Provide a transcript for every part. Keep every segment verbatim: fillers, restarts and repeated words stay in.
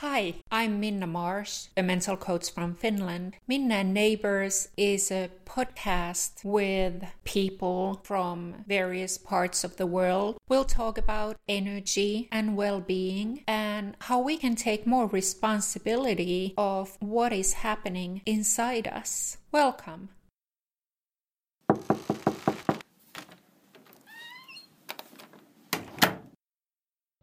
Hi, I'm Minna Marsh, a mental coach from Finland. Minna and Neighbors is a podcast with people from various parts of the world. We'll talk about energy and well-being and how we can take more responsibility of what is happening inside us. Welcome.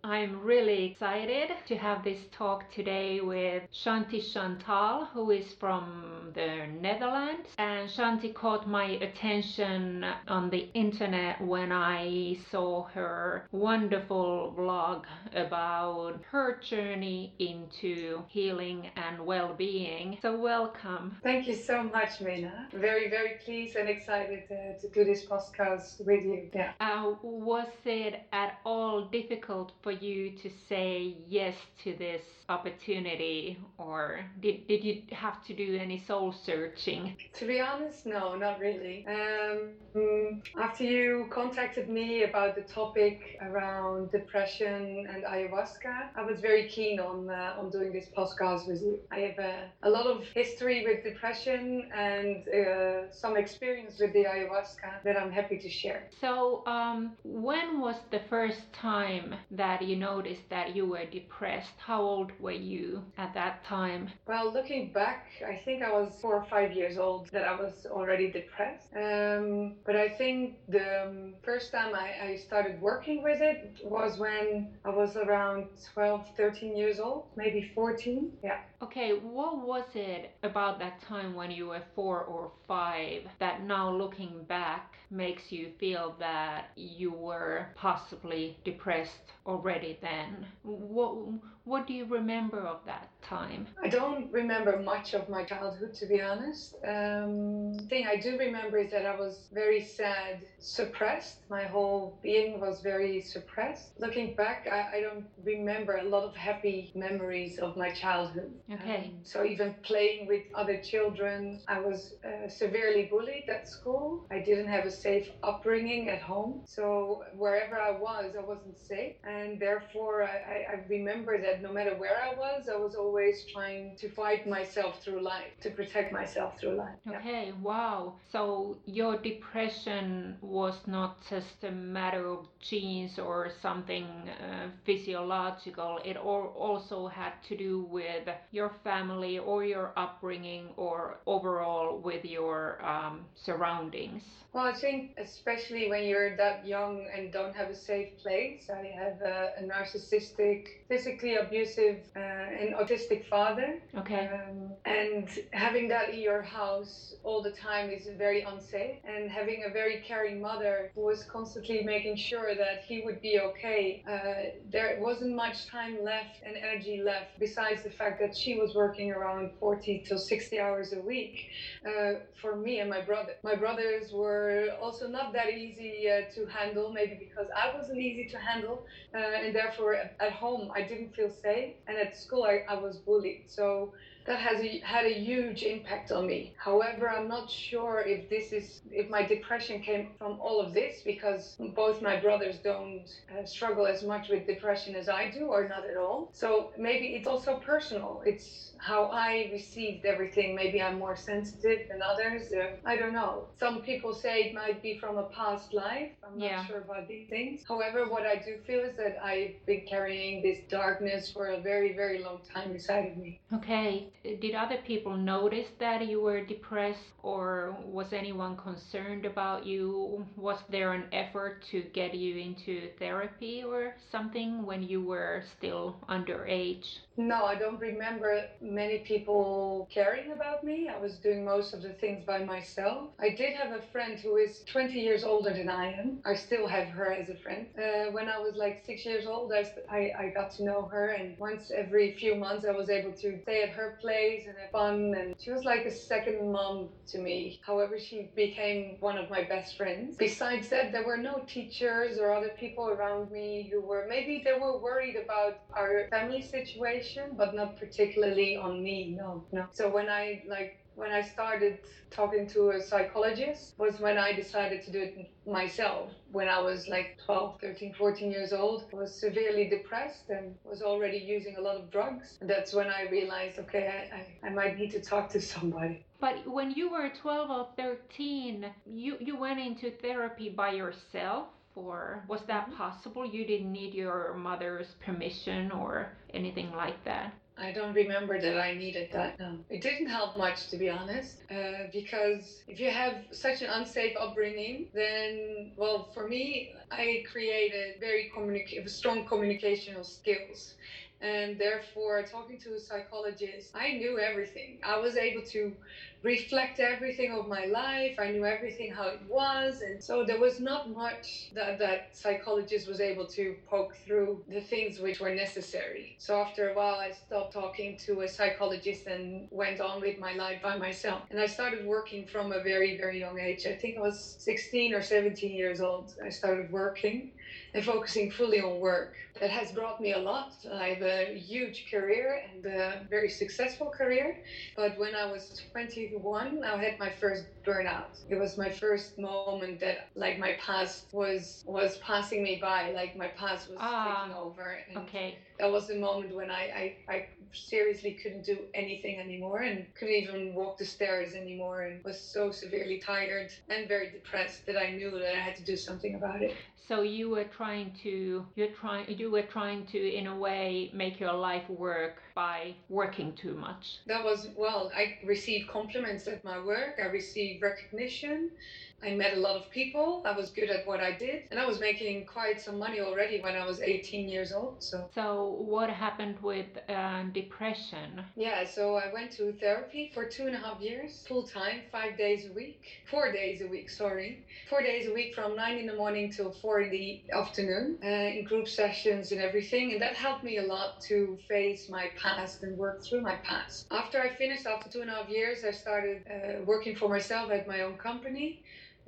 I'm really excited to have this talk today with Shanti Chantal, who is from the Netherlands. And Shanti caught my attention on the internet when I saw her wonderful vlog about her journey into healing and well-being. So welcome. Thank you so much, Minna. Very, very pleased and excited uh, to do this podcast with you. Yeah. Uh, was it at all difficult for you to say yes to this opportunity, or did, did you have to do any soul searching? To be honest, no, not really. Um, after you contacted me about the topic around depression and ayahuasca, I was very keen on uh, on doing this podcast with you. I have a, a lot of history with depression and uh, some experience with the ayahuasca that I'm happy to share. So um, when was the first time that you noticed that you were depressed? How old were you at that time? Well, looking back, I think I was four or five years old that I was already depressed. Um, but I think the first time I, I started working with it was when I was around twelve, thirteen years old, maybe fourteen. Yeah. Okay, what was it about that time when you were four or five that now looking back makes you feel that you were possibly depressed already then? What what do you remember of that time? I don't remember much of my childhood, to be honest. Um, the thing I do remember is that I was very sad, suppressed. My whole being was very suppressed. Looking back, I, I don't remember a lot of happy memories of my childhood. Okay. Um, so even playing with other children, I was uh, severely bullied at school. I didn't have a safe upbringing at home. So wherever I was, I wasn't safe. And therefore, I, I remember that no matter where I was, I was always trying to fight myself through life, to protect myself through life. Okay, yeah. Wow. So your depression was not just a matter of genes or something uh, physiological. It all also had to do with your family or your upbringing or overall with your um, surroundings. Well, I think especially when you're that young and don't have a safe place, I had A, a narcissistic, physically abusive uh, and autistic father. Okay. Um, and having that in your house all the time is very unsafe. And having a very caring mother who was constantly making sure that he would be okay, uh, there wasn't much time left and energy left, besides the fact that she was working around forty to sixty hours a week uh, for me and my brother. My brothers were also not that easy uh, to handle, maybe because I wasn't easy to handle. Uh, and therefore, at home, I didn't feel safe, and at school, I, I was bullied. So that has a, had a huge impact on me. However, I'm not sure if this is if my depression came from all of this, because both my brothers don't uh, struggle as much with depression as I do, or not at all. So maybe it's also personal. It's how I received everything. Maybe I'm more sensitive than others. Uh, I don't know. Some people say it might be from a past life. I'm not yeah. sure about these things. However, what I do feel is that I've been carrying this darkness for a very, very long time inside of me. Okay. Did other people notice that you were depressed, or was anyone concerned about you? Was there an effort to get you into therapy or something when you were still underage? No, I don't remember many people caring about me. I was doing most of the things by myself. I did have a friend who is twenty years older than I am. I still have her as a friend. Uh, when I was like six years old, I, I got to know her, and once every few months I was able to stay at her place plays and had fun, and she was like a second mom to me. However, she became one of my best friends. Besides that, there were no teachers or other people around me who were, maybe they were worried about our family situation, but not particularly on me, no, no. So when I like when I started talking to a psychologist was when I decided to do it myself. When I was like twelve, thirteen, fourteen years old, I was severely depressed and was already using a lot of drugs. And that's when I realized, okay, I, I, I might need to talk to somebody. But when you were twelve or thirteen, you, you went into therapy by yourself? Or was that possible? You didn't need your mother's permission or anything like that? I don't remember that I needed that, no. It didn't help much, to be honest, uh, because if you have such an unsafe upbringing, then, well, for me, I created very communic- strong communicational skills. And therefore, talking to a psychologist, I knew everything. I was able to reflect everything of my life. I knew everything how it was. And so there was not much that that psychologist was able to poke through the things which were necessary. So after a while, I stopped talking to a psychologist and went on with my life by myself. And I started working from a very, very young age. I think I was sixteen or seventeen years old. I started working and focusing fully on work. That has brought me a lot. I have a huge career and a very successful career. But when I was twenty-one, I had my first burnout. It was my first moment that, like, my past was was passing me by. Like, my past was ah, taking over. And okay. That was the moment when I, I, I seriously couldn't do anything anymore and couldn't even walk the stairs anymore and was so severely tired and very depressed that I knew that I had to do something about it. So you were trying to, you're trying, you were trying to, in a way, make your life work by working too much. That was, well, I received compliments at my work. I received recognition. I met a lot of people. I was good at what I did. And I was making quite some money already when I was eighteen years old. So, so what happened with uh, depression? Yeah, so I went to therapy for two and a half years, full time, five days a week, four days a week, sorry. Four days a week from nine in the morning till four in the afternoon, uh, in group sessions and everything. And that helped me a lot to face my past and work through my past. After I finished, after two and a half years, I started uh, working for myself at my own company.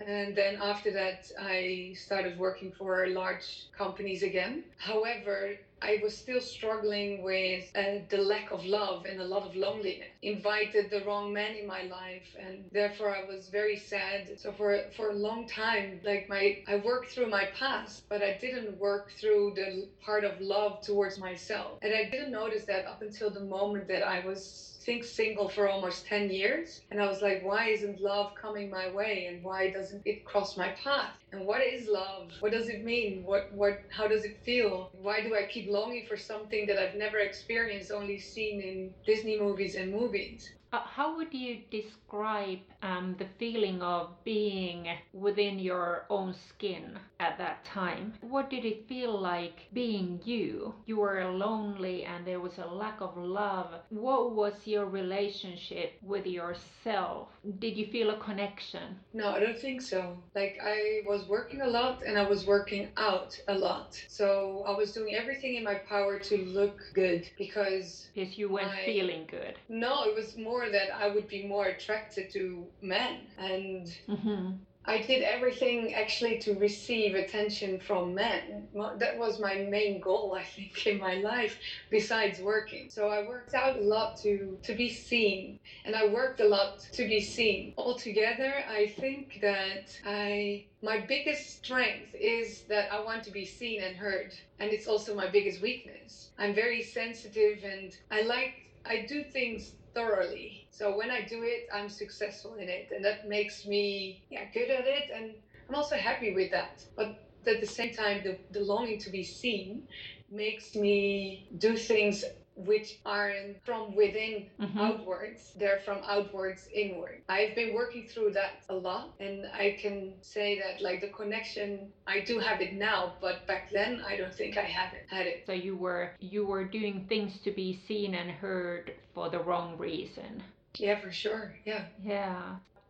And then after that, I started working for large companies again. However, I was still struggling with uh, the lack of love and a lot of loneliness. Invited the wrong man in my life, and therefore I was very sad. So for for a long time, like my, I worked through my past, but I didn't work through the part of love towards myself. And I didn't notice that up until the moment that I was I think single for almost ten years, and I was like, why isn't love coming my way, and why doesn't it cross my path, and what is love, what does it mean, what what how does it feel, why do I keep longing for something that I've never experienced, only seen in Disney movies and movies. Uh, how would you describe um, the feeling of being within your own skin at that time? What did it feel like being you? You were lonely and there was a lack of love. What was your relationship with yourself? Did you feel a connection? No, I don't think so. Like, I was working a lot and I was working out a lot. So I was doing everything in my power to look good because... Because you weren't I... feeling good. No, it was more that I would be more attracted to men, and mm-hmm. I did everything actually to receive attention from men. That was my main goal, I think, in my life, besides working. So I worked out a lot to, to be seen, and I worked a lot to be seen. Altogether, I think that I... my biggest strength is that I want to be seen and heard, and it's also my biggest weakness. I'm very sensitive, and I like... I do things... thoroughly. So when I do it, I'm successful in it, and that makes me yeah good at it, and I'm also happy with that. But at the same time, the, the longing to be seen makes me do things which aren't from within mm-hmm. outwards, they're from outwards inward. I've been working through that a lot, and I can say that, like, the connection, I do have it now, but back then I don't think I had it. Had it. So you were you were doing things to be seen and heard for the wrong reason. Yeah, for sure. Yeah. Yeah.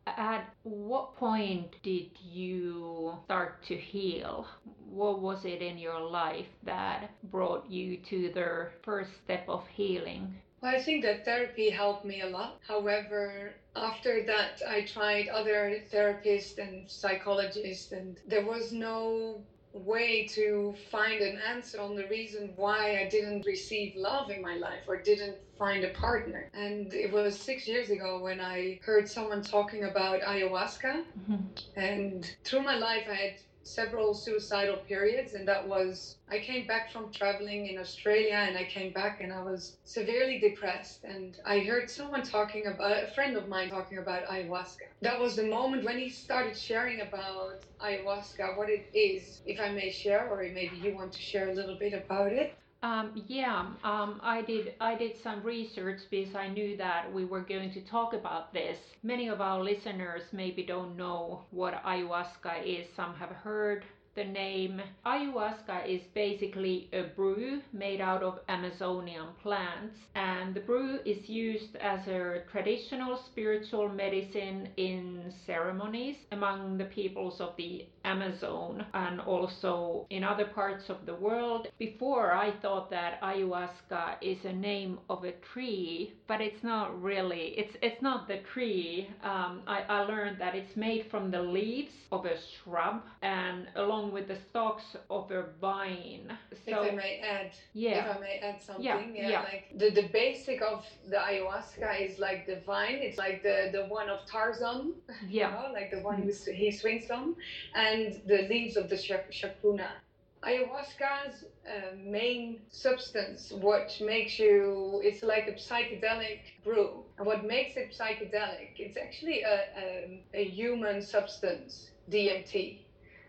At what point did you start to heal? What was it in your life that brought you to the first step of healing? Well, I think that therapy helped me a lot. However, after that, I tried other therapists and psychologists, and there was no way to find an answer on the reason why I didn't receive love in my life or didn't find a partner. And it was six years ago when I heard someone talking about ayahuasca. Mm-hmm. And through my life, I had several suicidal periods, and that was, I came back from traveling in Australia, and I came back and I was severely depressed, and I heard someone talking about, a friend of mine talking about ayahuasca. That was the moment when he started sharing about ayahuasca, what it is, if I may share, or maybe you want to share a little bit about it. Um, yeah, um, I did I did some research because I knew that we were going to talk about this. Many of our listeners maybe don't know what ayahuasca is. Some have heard the name. Ayahuasca is basically a brew made out of Amazonian plants, and the brew is used as a traditional spiritual medicine in ceremonies among the peoples of the Amazon and also in other parts of the world. Before, I thought that ayahuasca is a name of a tree, but it's not really. It's it's not the tree. Um, I, I learned that it's made from the leaves of a shrub and along with the stalks of a vine. So, if I may add, yeah. if I may add something, yeah, yeah, yeah. Like the, the basic of the ayahuasca is like the vine. It's like the, the one of Tarzan, yeah, you know, like the one who he swings from, and the leaves of the chacruna. Ayahuasca's uh, main substance, what makes you, it's like a psychedelic brew, and what makes it psychedelic, it's actually a a, a human substance, D M T.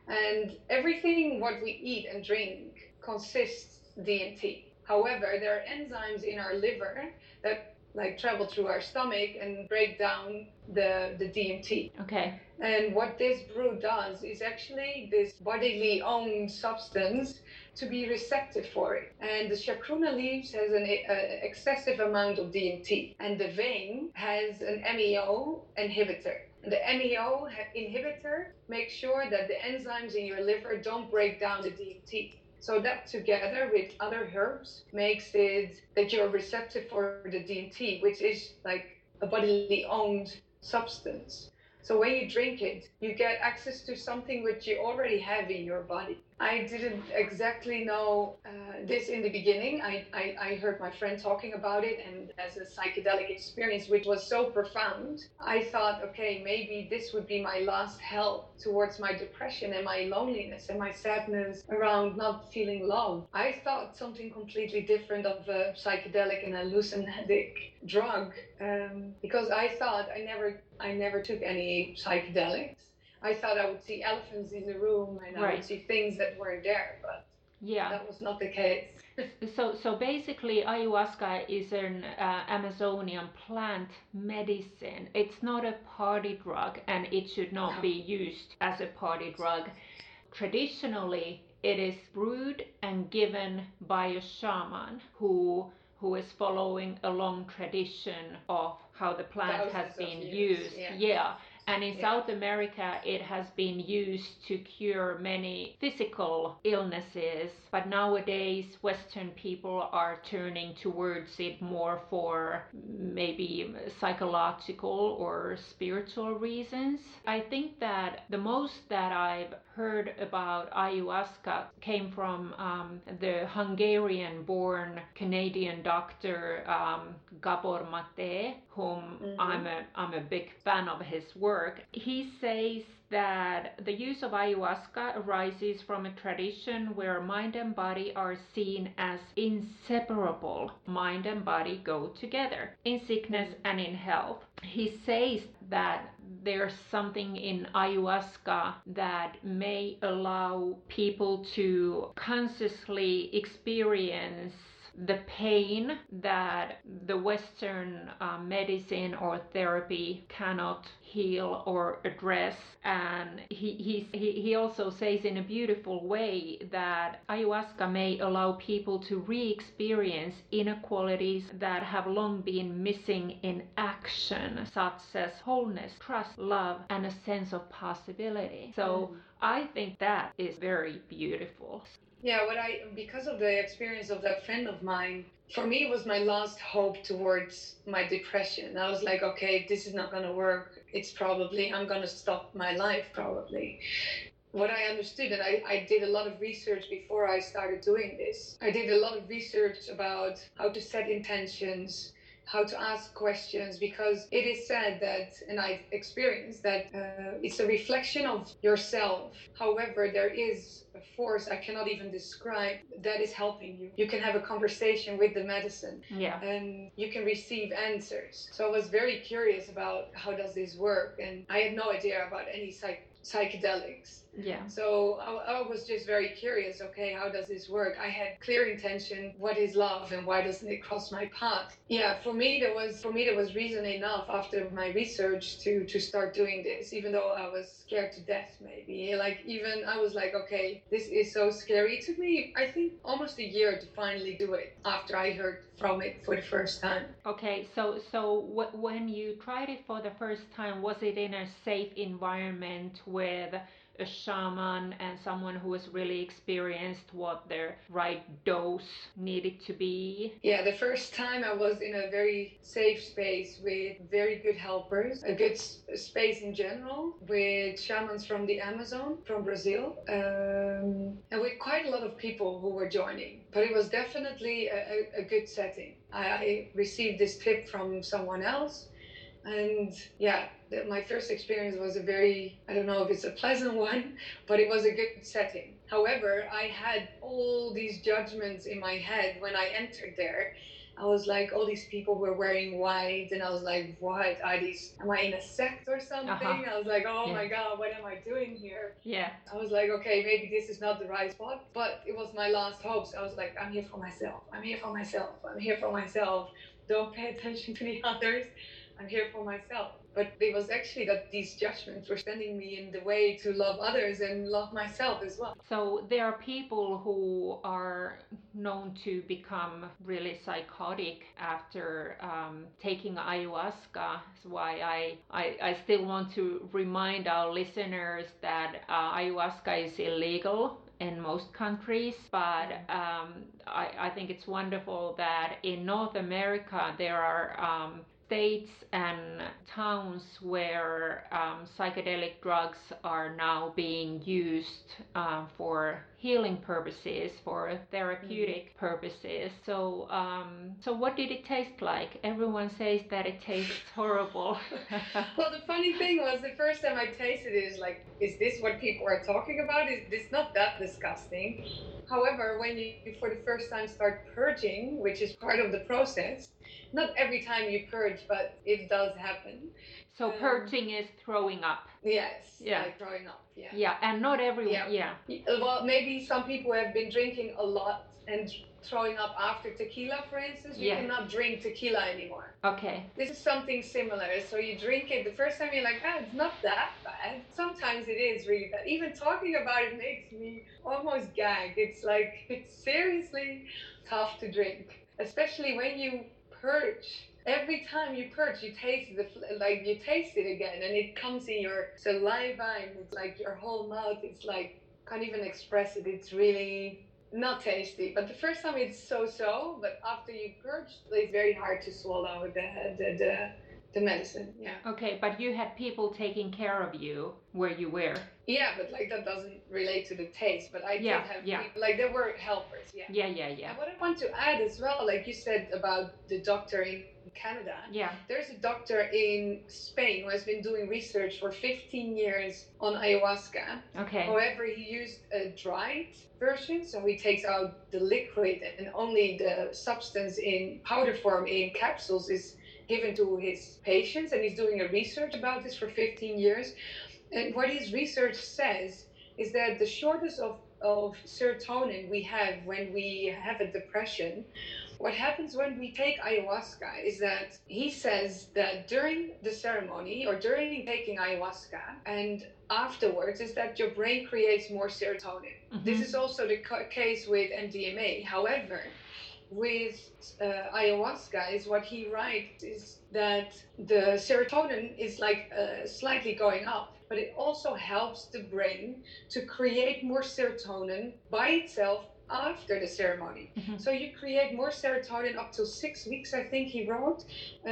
And everything what we eat and drink consists D M T. However, there are enzymes in our liver that like travel through our stomach and break down the, the D M T. Okay. And what this brew does is actually this bodily owned substance to be receptive for it. And the chacruna leaves has an uh, excessive amount of D M T. And the vein has an M E O inhibitor. The M E O inhibitor makes sure that the enzymes in your liver don't break down the D M T. So that together with other herbs makes it that you're receptive for the D M T, which is like a bodily owned substance. So when you drink it, you get access to something which you already have in your body. I didn't exactly know uh, this in the beginning. I, I, I heard my friend talking about it, and as a psychedelic experience, which was so profound, I thought, okay, maybe this would be my last help towards my depression and my loneliness and my sadness around not feeling loved. I thought something completely different of a psychedelic and hallucinogenic drug, um, because I thought I never, I never took any psychedelics. I thought I would see elephants in the room and right. I would see things that weren't there, but yeah. that was not the case. so, so basically ayahuasca is an uh, Amazonian plant medicine. It's not a party drug, and it should not no. be used as a party drug. Traditionally, it is brewed and given by a shaman who who is following a long tradition of how the plant Thousands has been used. Yeah. yeah. And in yeah. South America, it has been used to cure many physical illnesses. But nowadays, Western people are turning towards it more for maybe psychological or spiritual reasons. I think that the most that I've heard about ayahuasca came from um, the Hungarian-born Canadian doctor um, Gabor Mate, whom mm-hmm. I'm a, I'm a big fan of his work. He says that the use of ayahuasca arises from a tradition where mind and body are seen as inseparable. Mind and body go together in sickness and in health. He says that there's something in ayahuasca that may allow people to consciously experience the pain that the Western uh, medicine or therapy cannot heal or address. And he, he he also says in a beautiful way that ayahuasca may allow people to re-experience inequalities that have long been missing in action, such as wholeness, trust, love, and a sense of possibility. So I think that is very beautiful. Yeah, what I because of the experience of that friend of mine, for me it was my last hope towards my depression. I was like, okay, this is not gonna work. It's probably I'm gonna stop my life probably. what I understood, and I, I did a lot of research before I started doing this. I did a lot of research about how to set intentions, how to ask questions, because it is said that, and I've experienced that, uh, it's a reflection of yourself. However, there is a force I cannot even describe that is helping you. You can have a conversation with the medicine, yeah, and you can receive answers. So I was very curious about how does this work, and I had no idea about any psych psychedelics. Yeah. So I, I was just very curious, okay, how does this work? I had clear intention, what is love and why doesn't it cross my path? Yeah, for me there was for me there was reason enough after my research to to start doing this, even though I was scared to death maybe. Like even I was like, okay, this is so scary. It took me I think almost a year to finally do it after I heard from it for the first time. Okay, so so w- when you tried it for the first time, was it in a safe environment with a shaman and someone who has really experienced what their right dose needed to be? Yeah, the first time I was in a very safe space with very good helpers, a good s- space in general, with shamans from the Amazon, from Brazil, um, and with quite a lot of people who were joining. But it was definitely a, a, a good setting. I, I received this tip from someone else, and yeah, my first experience was a very, I don't know if it's a pleasant one, but it was a good setting. However, I had all these judgments in my head when I entered there. I was like, all these people were wearing white, and I was like, what are these? Am I in a sect or something? Uh-huh. I was like, oh yeah. My God, what am I doing here? Yeah. I was like, okay, maybe this is not the right spot, but it was my last hopes. I was like, I'm here for myself. I'm here for myself. I'm here for myself. Don't pay attention to the others. I'm here for myself. But it was actually that these judgments were standing me in the way to love others and love myself as well. So there are people who are known to become really psychotic after um, taking ayahuasca. That's why I, I, I still want to remind our listeners that uh, ayahuasca is illegal in most countries, but um, I, I think it's wonderful that in North America there are um, states and towns where um, psychedelic drugs are now being used uh, for healing purposes, for therapeutic mm-hmm. purposes. So um, so what did it taste like? Everyone says that it tastes horrible. Well, the funny thing was, the first time I tasted it, it was like, is this what people are talking about? Is this not that disgusting? However, when you, for the first time, start purging, which is part of the process, not every time you purge, but it does happen. So um, purging is throwing up. Yes. Yeah. Like throwing up. Yeah. Yeah, and not everyone. Yeah. yeah. Well, maybe some people have been drinking a lot and throwing up after tequila, for instance. You yeah. cannot drink tequila anymore. Okay. This is something similar. So you drink it the first time, you're like, ah, it's not that bad. Sometimes it is really bad. Even talking about it makes me almost gag. It's like, it's seriously tough to drink, especially when you purge. Every time you purge, you taste the like you taste it again, and it comes in your saliva, and it's like your whole mouth. It's like, can't even express it. It's really not tasty. But the first time it's so-so. But after you purge, it's very hard to swallow the the the, the medicine. Yeah. Okay, but you had people taking care of you where you were. Yeah, but like that doesn't relate to the taste, but I yeah, did have yeah. people, like there were helpers, yeah. Yeah, yeah, yeah. And what I want to add as well, like you said about the doctor in Canada, yeah. There's a doctor in Spain who has been doing research for fifteen years on ayahuasca. Okay. However, he used a dried version, so he takes out the liquid and only the substance in powder form in capsules is given to his patients, and he's doing a research about this for fifteen years. And what his research says is that the shortage of, of serotonin we have when we have a depression, what happens when we take ayahuasca is that he says that during the ceremony or during taking ayahuasca and afterwards is that your brain creates more serotonin. Mm-hmm. This is also the ca- case with M D M A. However, with uh, ayahuasca is what he writes is that the serotonin is like uh, slightly going up, but it also helps the brain to create more serotonin by itself after the ceremony. Mm-hmm. So you create more serotonin up to six weeks, I think he wrote, uh,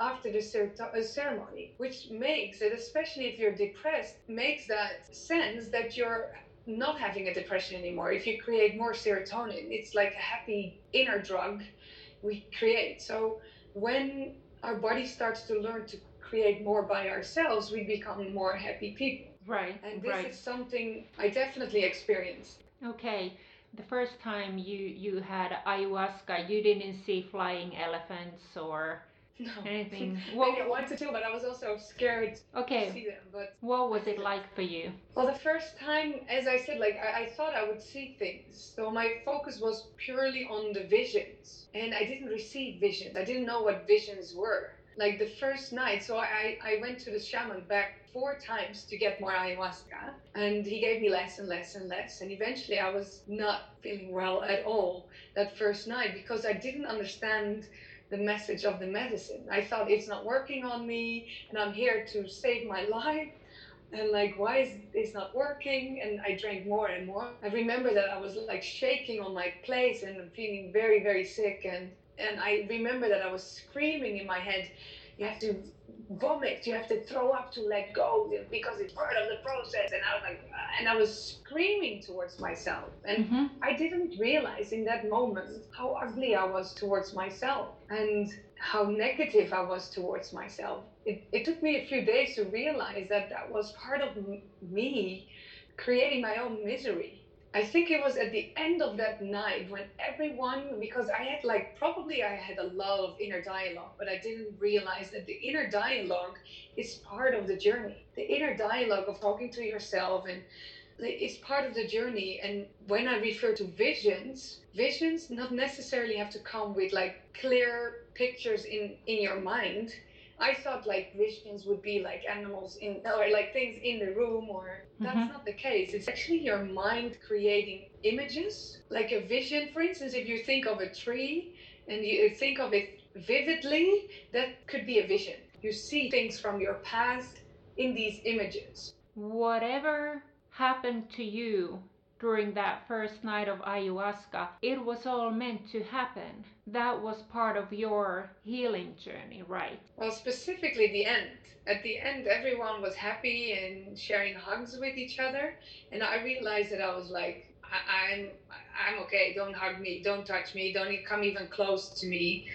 after the seroto- uh, ceremony, which makes it, especially if you're depressed, makes that sense that you're not having a depression anymore. If you create more serotonin, it's like a happy inner drug we create. So when our body starts to learn to create more by ourselves, we become more happy people. Right. And this right. is something I definitely experienced. Okay. The first time you, you had ayahuasca, you didn't see flying elephants or no. anything? What, I didn't want to do, but I was also scared okay. to see them. But what was it like for you? Well, the first time, as I said, like I, I thought I would see things. So my focus was purely on the visions. And I didn't receive visions. I didn't know what visions were. Like the first night, so I, I went to the shaman back four times to get more ayahuasca, and he gave me less and less and less, and eventually I was not feeling well at all that first night because I didn't understand the message of the medicine. I thought it's not working on me, and I'm here to save my life, and like why is this not working? And I drank more and more. I remember that I was like shaking on my place and feeling very, very sick, and And I remember that I was screaming in my head, you have to vomit, you have to throw up to let go because it's part of the process. And I was like, and I was screaming towards myself. And mm-hmm. I didn't realize in that moment how ugly I was towards myself and how negative I was towards myself. It, it took me a few days to realize that that was part of me creating my own misery. I think it was at the end of that night when everyone, because I had like, probably I had a lot of inner dialogue, but I didn't realize that the inner dialogue is part of the journey. The inner dialogue of talking to yourself and it's part of the journey. And when I refer to visions, visions not necessarily have to come with like clear pictures in, in your mind. I thought like visions would be like animals in, or like things in the room, or that's mm-hmm. not the case. It's actually your mind creating images, like a vision. For instance, if you think of a tree and you think of it vividly, that could be a vision. You see things from your past in these images. Whatever happened to you during that first night of ayahuasca, it was all meant to happen. That was part of your healing journey, right? Well, specifically the end. At the end, everyone was happy and sharing hugs with each other. And I realized that I was like, I- I'm, I'm okay, don't hug me, don't touch me, don't come even close to me.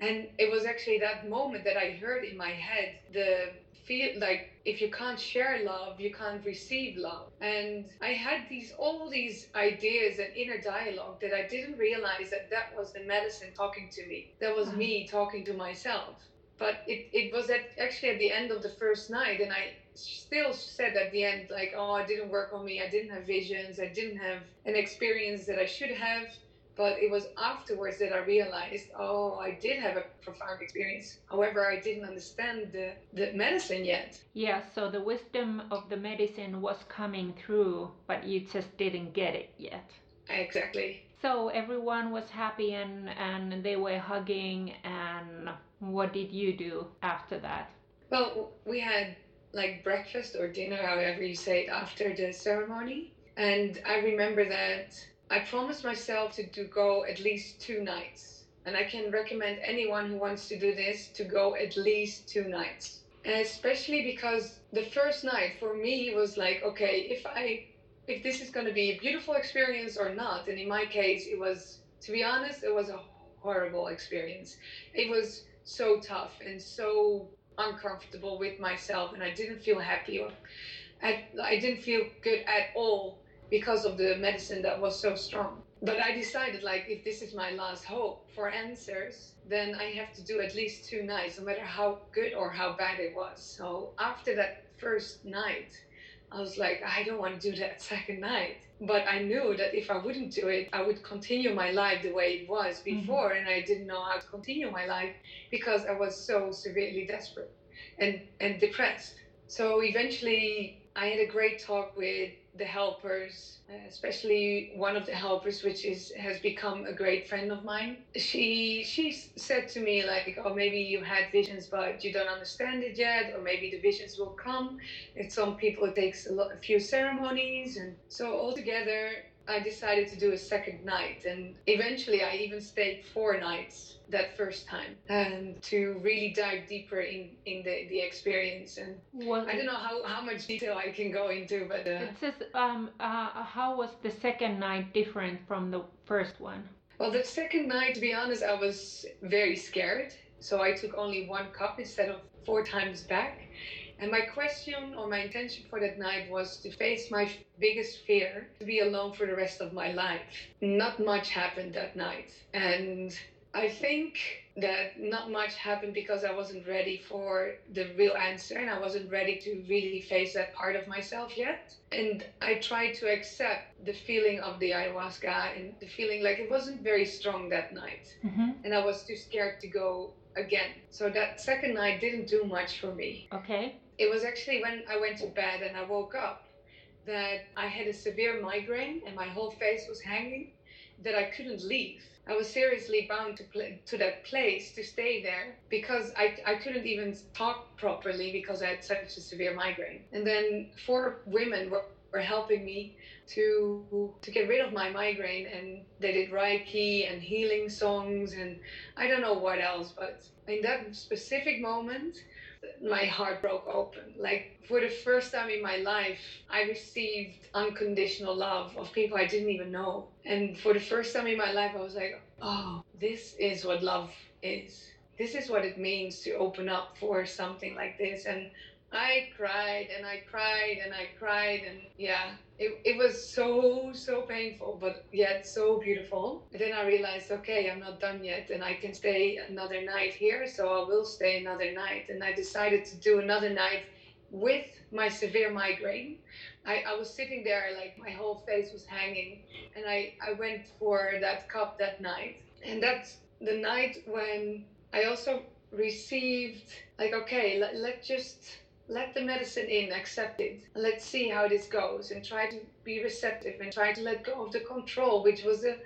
And it was actually that moment that I heard in my head the feel like if you can't share love, you can't receive love. And I had these all these ideas and inner dialogue that I didn't realize that that was the medicine talking to me. That was me talking to myself. But it, it was at, actually at the end of the first night, and I still said at the end, like, oh, I didn't work on me. I didn't have visions. I didn't have an experience that I should have. But it was afterwards that I realized, oh, I did have a profound experience. However, I didn't understand the, the medicine yet. Yeah, so the wisdom of the medicine was coming through, but you just didn't get it yet. Exactly. So everyone was happy and, and they were hugging. And what did you do after that? Well, we had like breakfast or dinner, however you say it, after the ceremony. And I remember that I promised myself to do go at least two nights, and I can recommend anyone who wants to do this to go at least two nights, and especially because the first night for me was like, okay, if I, if this is going to be a beautiful experience or not, and in my case, it was, to be honest, it was a horrible experience. It was so tough and so uncomfortable with myself, and I didn't feel happy, or I, I didn't feel good at all, because of the medicine that was so strong. But I decided, like, if this is my last hope for answers, then I have to do at least two nights, no matter how good or how bad it was. So after that first night, I was like, I don't want to do that second night. But I knew that if I wouldn't do it, I would continue my life the way it was before, mm-hmm. and I didn't know how to continue my life because I was so severely desperate and, and depressed. So eventually, I had a great talk with the helpers, especially one of the helpers, which is has become a great friend of mine. She she said to me, like, oh, maybe you had visions, but you don't understand it yet, or maybe the visions will come. And some people, it takes a, lot, a few ceremonies. And so altogether, I decided to do a second night, and eventually I even stayed four nights that first time, and to really dive deeper in, in the, the experience. And was I don't know how, how much detail I can go into, but... Uh, it says, um, uh, how was the second night different from the first one? Well, the second night, to be honest, I was very scared. So I took only one cup instead of four times back. And my question or my intention for that night was to face my biggest fear, to be alone for the rest of my life. Not much happened that night. And I think that not much happened because I wasn't ready for the real answer, and I wasn't ready to really face that part of myself yet. And I tried to accept the feeling of the ayahuasca, and the feeling like it wasn't very strong that night. Mm-hmm. And I was too scared to go again. So that second night didn't do much for me. Okay. It was actually when I went to bed and I woke up that I had a severe migraine and my whole face was hanging, that I couldn't leave. I was seriously bound to pl- to that place to stay there, because I, I couldn't even talk properly because I had such a severe migraine. And then four women were, were helping me to to get rid of my migraine, and they did Reiki and healing songs and I don't know what else, but in that specific moment, my heart broke open. Like, for the first time in my life, I received unconditional love of people I didn't even know. And for the first time in my life, I was like, oh, this is what love is. This is what it means to open up for something like this. And I cried and I cried and I cried, and yeah, it, it was so, so painful, but yet so beautiful. And then I realized, okay, I'm not done yet and I can stay another night here, so I will stay another night. And I decided to do another night with my severe migraine. I, I was sitting there, like my whole face was hanging, and I, I went for that cup that night. And that's the night when I also received, like, okay, let, let just... let the medicine in, accept it. Let's see how this goes, and try to be receptive and try to let go of the control, which was a,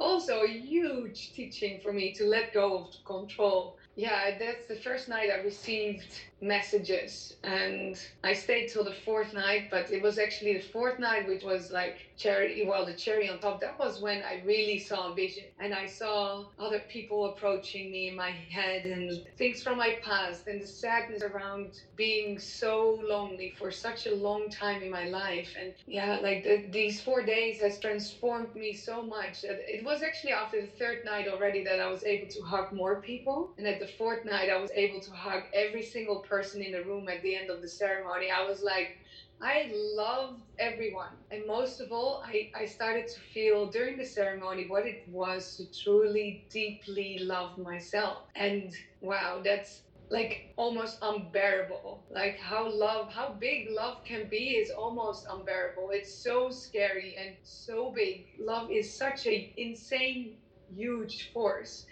also a huge teaching for me, to let go of the control. Yeah, that's the first night I received messages, and I stayed till the fourth night, but it was actually the fourth night, which was like cherry, well, the cherry on top. That was when I really saw a vision, and I saw other people approaching me in my head, and things from my past, and the sadness around being so lonely for such a long time in my life. And yeah, like the, these four days has transformed me so much. It was actually after the third night already that I was able to hug more people, and at the fourth night I was able to hug every single person in the room. At the end of the ceremony, I was like, I loved everyone, and most of all, I, I started to feel during the ceremony what it was to truly, deeply love myself. And wow, that's like almost unbearable. Like how love, how big love can be is almost unbearable. It's so scary and so big. Love is such an insane, huge force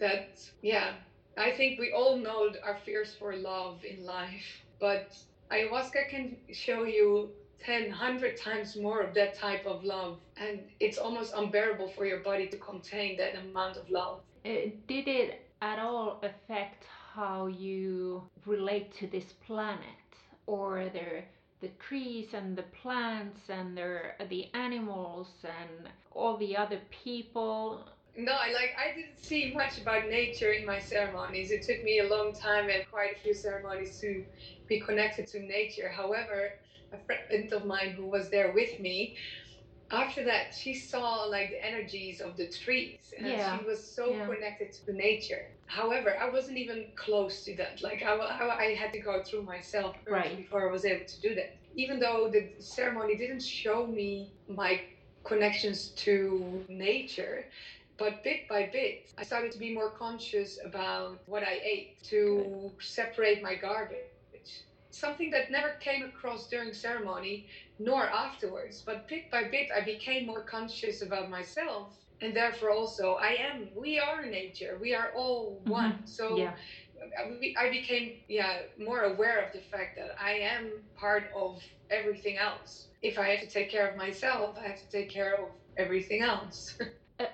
that, yeah, I think we all know our fears for love in life, but ayahuasca can show you ten, one hundred times more of that type of love, and it's almost unbearable for your body to contain that amount of love. Uh, did it at all affect how you relate to this planet, or the, the trees and the plants and the, the animals and all the other people? No, I like I didn't see much about nature in my ceremonies. It took me a long time and quite a few ceremonies to be connected to nature. However, a friend of mine who was there with me, after that, she saw like the energies of the trees, and yeah. she was so yeah. connected to nature. However, I wasn't even close to that. Like I, I, I had to go through myself first right. before I was able to do that. Even though the ceremony didn't show me my connections to nature, but bit by bit, I started to be more conscious about what I ate, to Good. separate my garbage. Something that never came across during ceremony, nor afterwards. But bit by bit, I became more conscious about myself. And therefore also, I am, we are nature. We are all mm-hmm. one. So yeah. I became yeah, more aware of the fact that I am part of everything else. If I have to take care of myself, I have to take care of everything else.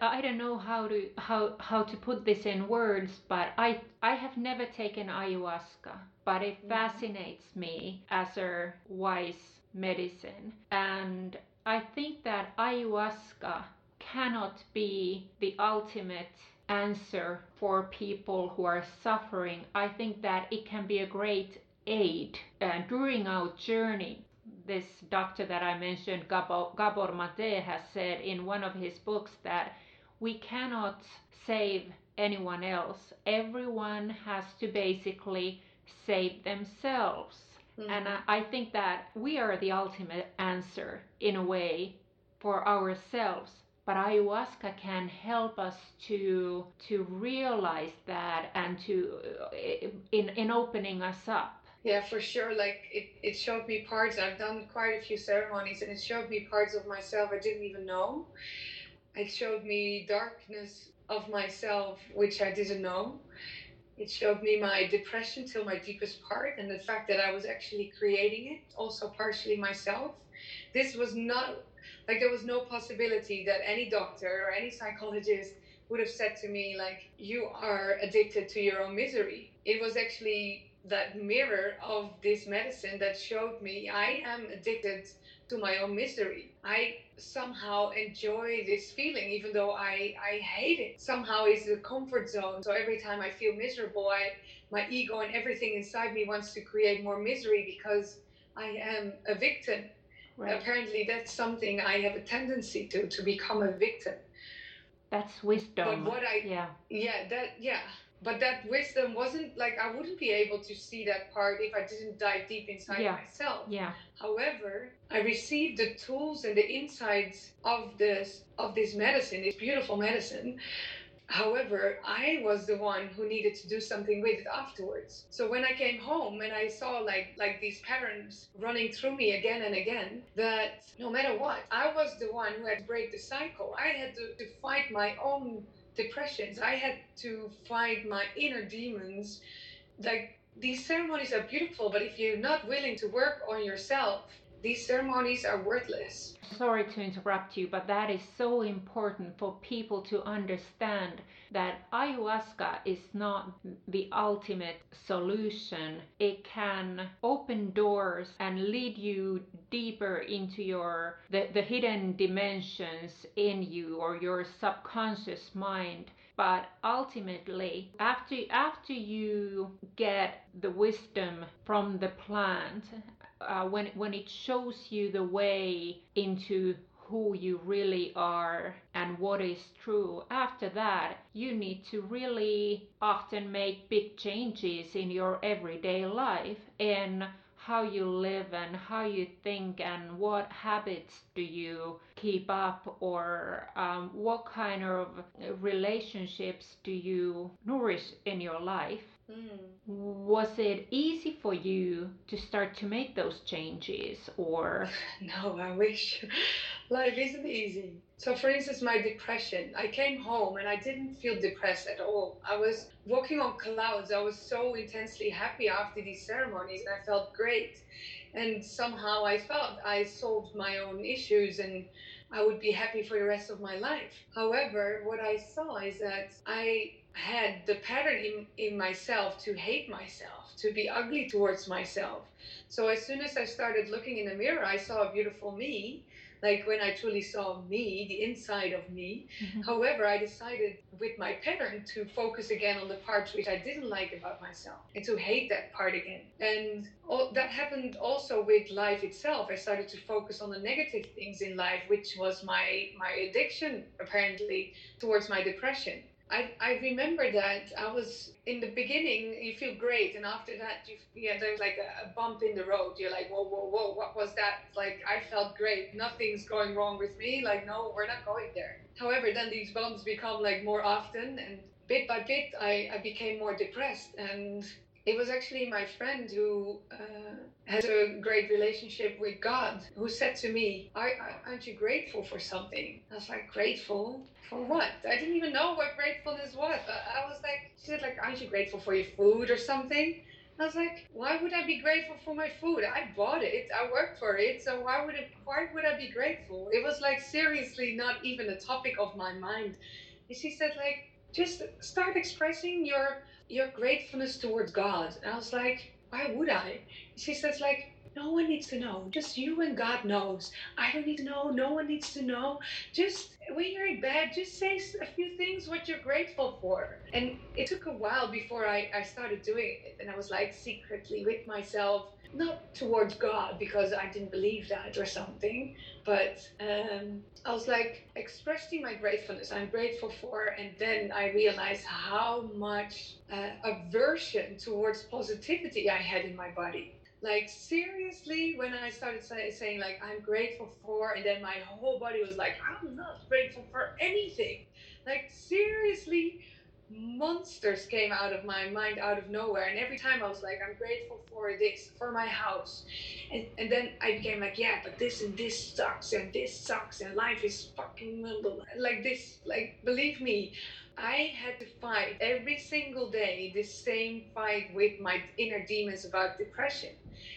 I don't know how to how how to put this in words, but I I have never taken ayahuasca, but it fascinates me as a wise medicine, and I think that ayahuasca cannot be the ultimate answer for people who are suffering. I think that it can be a great aid uh, during our journey. This doctor that I mentioned, Gabor, Gabor Mate, has said in one of his books that we cannot save anyone else. Everyone has to basically save themselves. Mm-hmm. And I, I think that we are the ultimate answer in a way for ourselves. But ayahuasca can help us to to realize that and to in in opening us up. Yeah, for sure. Like it, it showed me parts. I've done quite a few ceremonies, and it showed me parts of myself I didn't even know. It showed me darkness of myself which I didn't know. It showed me my depression till my deepest part, and the fact that I was actually creating it, also partially myself. This was not, like, there was no possibility that any doctor or any psychologist would have said to me, like, you are addicted to your own misery. It was actually that mirror of this medicine that showed me I am addicted to my own misery. I somehow enjoy this feeling, even though I, I hate it. Somehow it's a comfort zone. So every time I feel miserable, I, my ego and everything inside me wants to create more misery because I am a victim. Right. Apparently that's something I have a tendency to, to become a victim. That's wisdom. But what I, yeah. Yeah, that, yeah. But that wisdom wasn't, like, I wouldn't be able to see that part if I didn't dive deep inside yeah. myself. Yeah. However, I received the tools and the insights of this, of this medicine, this beautiful medicine. However, I was the one who needed to do something with it afterwards. So when I came home and I saw like like these patterns running through me again and again, that no matter what, I was the one who had to break the cycle. I had to, to fight my own depressions. I had to fight my inner demons. Like, these ceremonies are beautiful, but if you're not willing to work on yourself, these ceremonies are worthless. Sorry to interrupt you, but that is so important for people to understand that ayahuasca is not the ultimate solution. It can open doors and lead you deeper into your the, the hidden dimensions in you or your subconscious mind. But ultimately, after after you get the wisdom from the plant, Uh, when when it shows you the way into who you really are and what is true, after that you need to really often make big changes in your everyday life and how you live and how you think and what habits do you keep up, or um, what kind of relationships do you nourish in your life. Mm. Was it easy for you to start to make those changes, or? No, I wish. Life isn't easy. So for instance, my depression, I came home and I didn't feel depressed at all. I was walking on clouds. I was so intensely happy after these ceremonies and I felt great. And somehow I felt I solved my own issues and I would be happy for the rest of my life. However, what I saw is that I had the pattern in, in myself to hate myself, to be ugly towards myself. So as soon as I started looking in the mirror, I saw a beautiful me, like when I truly saw me, the inside of me. Mm-hmm. However, I decided with my pattern to focus again on the parts which I didn't like about myself and to hate that part again. And all, that happened also with life itself. I started to focus on the negative things in life, which was my, my addiction, apparently, towards my depression. I, I remember that I was, in the beginning, you feel great. And after that, you yeah, there's like a, a bump in the road. You're like, whoa, whoa, whoa, what was that? Like, I felt great. Nothing's going wrong with me. Like, no, we're not going there. However, then these bumps become like more often. And bit by bit, I, I became more depressed. And it was actually my friend who uh, has a great relationship with God, who said to me, I, I, aren't you grateful for something? I was like, grateful? For what? I didn't even know what gratefulness was. I, I was like, she said, like, aren't you grateful for your food or something? I was like, why would I be grateful for my food? I bought it, I worked for it, so why would, it, why would I be grateful? It was like seriously not even a topic of my mind. And she said, like, just start expressing your your gratefulness towards God. And I was like, why would I? She says, like, No one needs to know. Just you and God knows. I don't need to know. No one needs to know. Just when you're in bed, just say a few things what you're grateful for. And it took a while before I, I started doing it. And I was like secretly with myself, not towards God because I didn't believe that or something. But um, I was like expressing my gratefulness. I'm grateful for. And then I realized how much uh, aversion towards positivity I had in my body. Like seriously, when I started say, saying like, I'm grateful for, and then my whole body was like, I'm not grateful for anything. Like seriously, monsters came out of my mind out of nowhere. And every time I was like, I'm grateful for this, for my house. And, and then I became like, yeah, but this and this sucks and this sucks and life is fucking like this. Like, believe me, I had to fight every single day, this same fight with my inner demons about depression.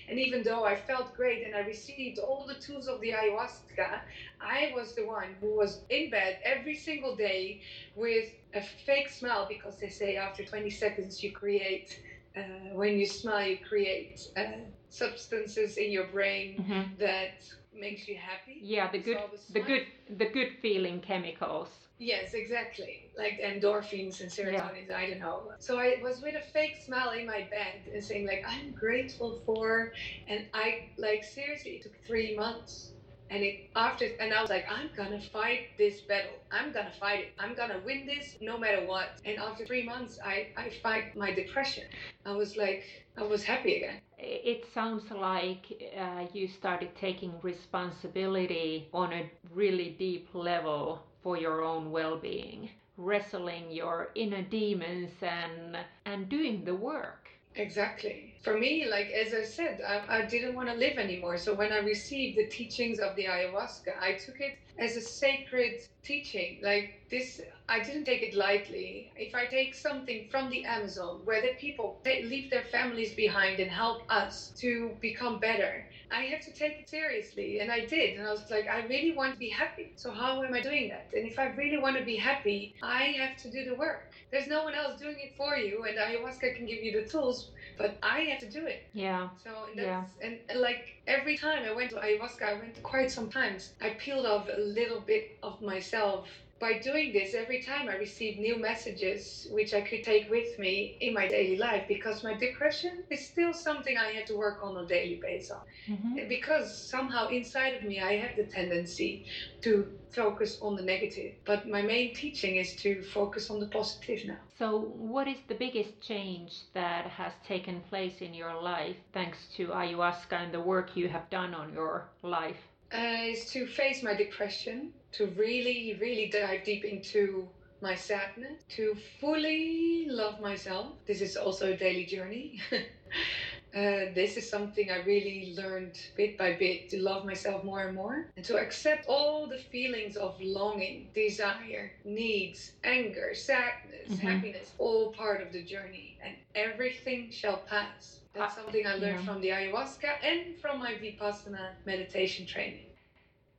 And even though I felt great and I received all the tools of the ayahuasca, I was the one who was in bed every single day with a fake smell, because they say after twenty seconds you create, uh, when you smell, you create uh, substances in your brain mm-hmm. that makes you happy. Yeah, the good, so the good, the good feeling chemicals. Yes, exactly. Like endorphins and serotonin, yeah. I don't know. So I was with a fake smile in my bed and saying like, I'm grateful for, and I like seriously, it took three months. And it after, and I was like, I'm gonna fight this battle. I'm gonna fight it. I'm gonna win this no matter what. And after three months, I, I fight my depression. I was like, I was happy again. It sounds like uh, you started taking responsibility on a really deep level for your own well-being, wrestling your inner demons and and doing the work. Exactly. For me, like, as I said, I, I didn't want to live anymore. So when I received the teachings of the ayahuasca, I took it as a sacred teaching. Like this, I didn't take it lightly. If I take something from the Amazon, where the people, they leave their families behind and help us to become better, I have to take it seriously. And I did. And I was like, I really want to be happy. So how am I doing that? And if I really want to be happy, I have to do the work. There's no one else doing it for you. And ayahuasca can give you the tools, but I had to do it. Yeah. So that's, yeah. And, and like every time I went to ayahuasca, I went quite some times. I peeled off a little bit of myself. By doing this, every time I received new messages, which I could take with me in my daily life, because my depression is still something I have to work on a daily basis. Mm-hmm. Because somehow inside of me, I have the tendency to focus on the negative. But my main teaching is to focus on the positive now. So what is the biggest change that has taken place in your life, thanks to ayahuasca and the work you have done on your life? Uh, is to face my depression, to really, really dive deep into my sadness, to fully love myself. This is also a daily journey. uh, this is something I really learned bit by bit, to love myself more and more, and to accept all the feelings of longing, desire, needs, anger, sadness, mm-hmm. happiness, all part of the journey, and everything shall pass. That's something I learned yeah. from the ayahuasca and from my Vipassana meditation training.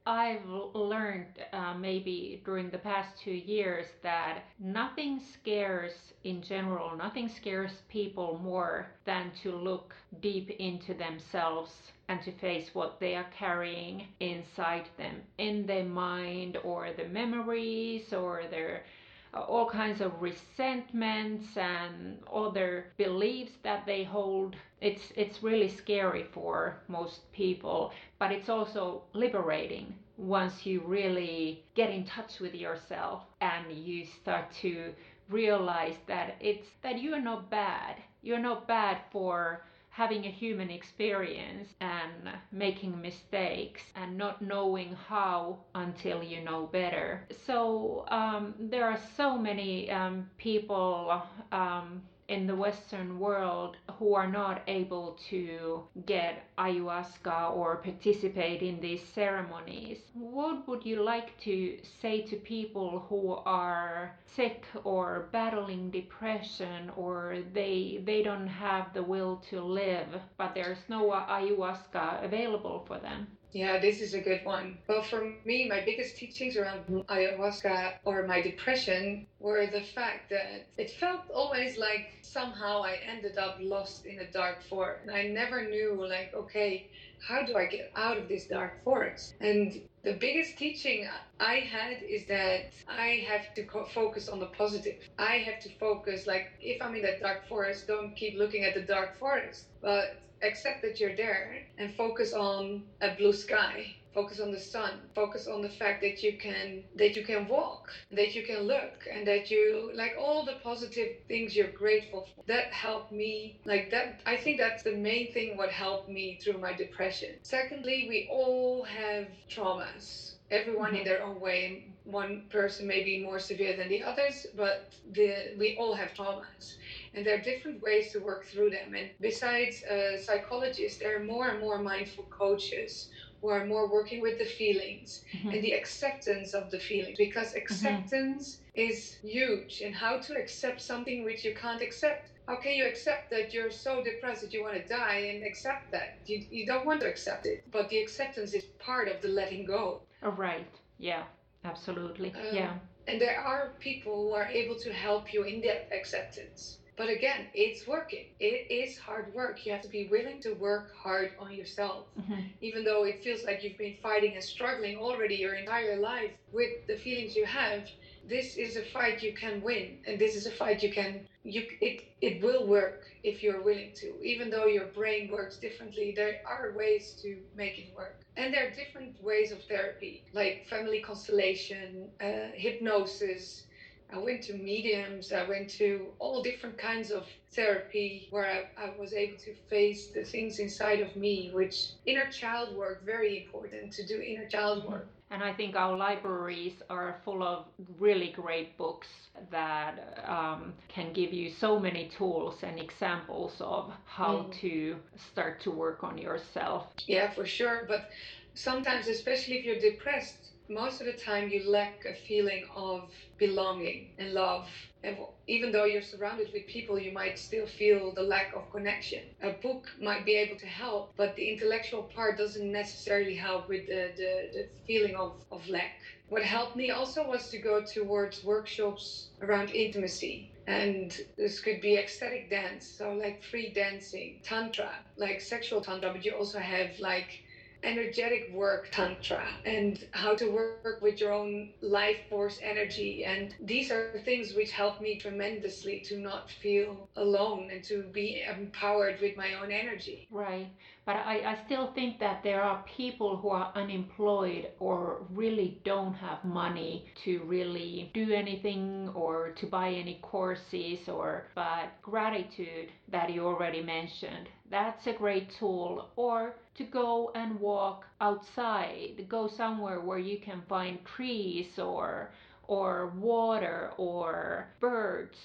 I've learned uh, maybe during the past two years that nothing scares in general, nothing scares people more than to look deep into themselves and to face what they are carrying inside them, in their mind or the memories or their all kinds of resentments and other beliefs that they hold. It's it's really scary for most people, but it's also liberating once you really get in touch with yourself and you start to realize that it's that you're not bad. You're not bad for having a human experience and making mistakes and not knowing how until you know better. So um, there are so many um, people um, in the Western world who are not able to get ayahuasca or participate in these ceremonies. What would you like to say to people who are sick or battling depression, or they they don't have the will to live, but there's no ayahuasca available for them? Yeah, this is a good one. Well, for me, my biggest teachings around ayahuasca or my depression were the fact that it felt always like somehow I ended up lost in a dark forest. And I never knew, like, okay, how do I get out of this dark forest? And the biggest teaching I had is that I have to co- focus on the positive. I have to focus, like, if I'm in that dark forest, don't keep looking at the dark forest, but accept that you're there and focus on a blue sky, focus on the sun, focus on the fact that you can that you can walk, that you can look, and that you, like, all the positive things you're grateful for. That helped me, like, that I think that's the main thing what helped me through my depression. Secondly, we all have traumas, everyone mm-hmm. in their own way. One person may be more severe than the others, but the, we all have traumas. And there are different ways to work through them. And besides uh, psychologists, there are more and more mindful coaches who are more working with the feelings mm-hmm. and the acceptance of the feelings, because acceptance mm-hmm. is huge. And how to accept something which you can't accept. How can you accept that you're so depressed that you want to die and accept that? You, you don't want to accept it. But the acceptance is part of the letting go. Oh, right. Yeah, absolutely. Um, yeah. And there are people who are able to help you in that acceptance. But again, it's working. It is hard work. You have to be willing to work hard on yourself. Mm-hmm. Even though it feels like you've been fighting and struggling already your entire life with the feelings you have, this is a fight you can win. And this is a fight you can, you it, it will work if you're willing to. Even though your brain works differently, there are ways to make it work. And there are different ways of therapy, like family constellation, uh, hypnosis. I went to mediums, I went to all different kinds of therapy where I, I was able to face the things inside of me, which inner child work, very important to do inner child work. And I think our libraries are full of really great books that um, can give you so many tools and examples of how mm. to start to work on yourself. Yeah, for sure. But sometimes, especially if you're depressed, most of the time you lack a feeling of belonging and love. And even though you're surrounded with people, you might still feel the lack of connection. A book might be able to help, but the intellectual part doesn't necessarily help with the, the, the feeling of, of lack. What helped me also was to go towards workshops around intimacy. And this could be ecstatic dance, so like free dancing, tantra, like sexual tantra, but you also have like energetic work tantra and how to work with your own life force energy. And these are things which help me tremendously to not feel alone and to be empowered with my own energy. Right. But I, I still think that there are people who are unemployed or really don't have money to really do anything or to buy any courses or, but gratitude that you already mentioned, that's a great tool. Or to go and walk outside, go somewhere where you can find trees or or water or birds.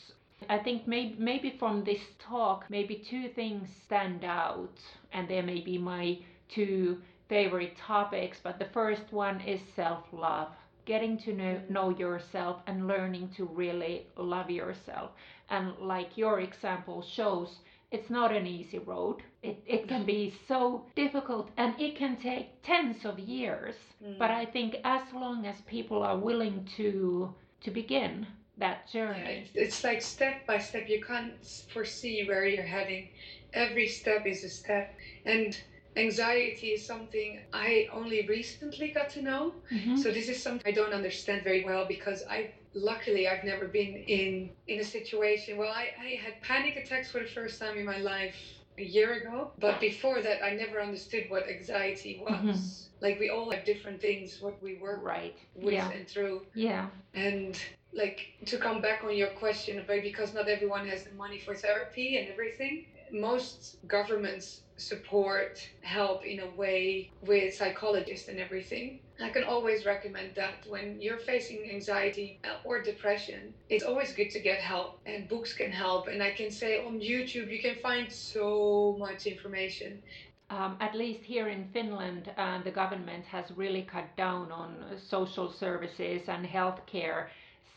I think maybe, maybe from this talk, maybe two things stand out, and they may be my two favorite topics. But the first one is self-love, getting to know, know yourself and learning to really love yourself. And like your example shows, it's not an easy road. It it can be so difficult, and it can take tens of years. Mm. But I think as long as people are willing to to begin that journey. Yeah, it's like step by step. You can't foresee where you're heading. Every step is a step. And anxiety is something I only recently got to know. Mm-hmm. So this is something I don't understand very well, because I luckily I've never been in in a situation. Well, I, I had panic attacks for the first time in my life a year ago. But before that, I never understood what anxiety was. Mm-hmm. Like, we all have different things, what we work right. with yeah. and through. Yeah. And like, to come back on your question about, because not everyone has the money for therapy and everything, most governments support, help in a way with psychologists and everything. I can always recommend that when you're facing anxiety or depression, it's always good to get help, and books can help. And I can say on YouTube, you can find so much information. Um, at least here in Finland, uh, the government has really cut down on social services and healthcare.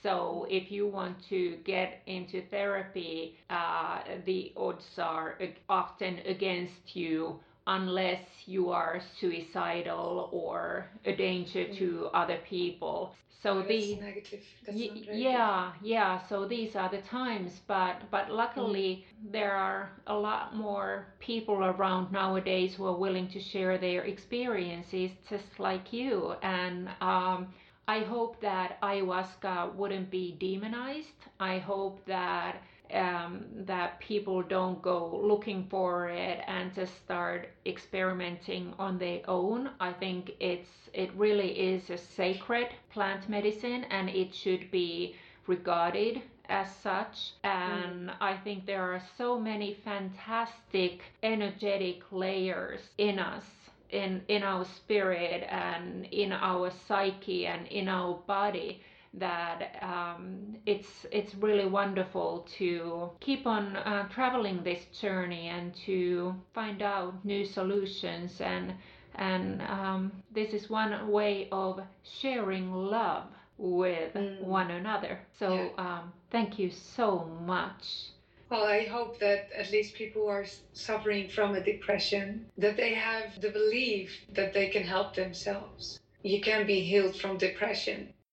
So if you want to get into therapy, uh, the odds are often against you unless you are suicidal or a danger mm. to other people. So oh, these negative. That's y- not right. yeah yeah so these are the times, but but luckily mm. there are a lot more people around nowadays who are willing to share their experiences, just like you. And um I hope that ayahuasca wouldn't be demonized. I hope that um, that people don't go looking for it and just start experimenting on their own. I think it's it really is a sacred plant medicine, and it should be regarded as such. And mm. I think there are so many fantastic energetic layers in us. in in our spirit and in our psyche and in our body, that um, it's it's really wonderful to keep on uh, traveling this journey and to find out new solutions. And and um, this is one way of sharing love with mm. one another. So yeah. um, thank you so much. Well, I hope that at least people who are suffering from a depression, that they have the belief that they can help themselves. You can be healed from depression.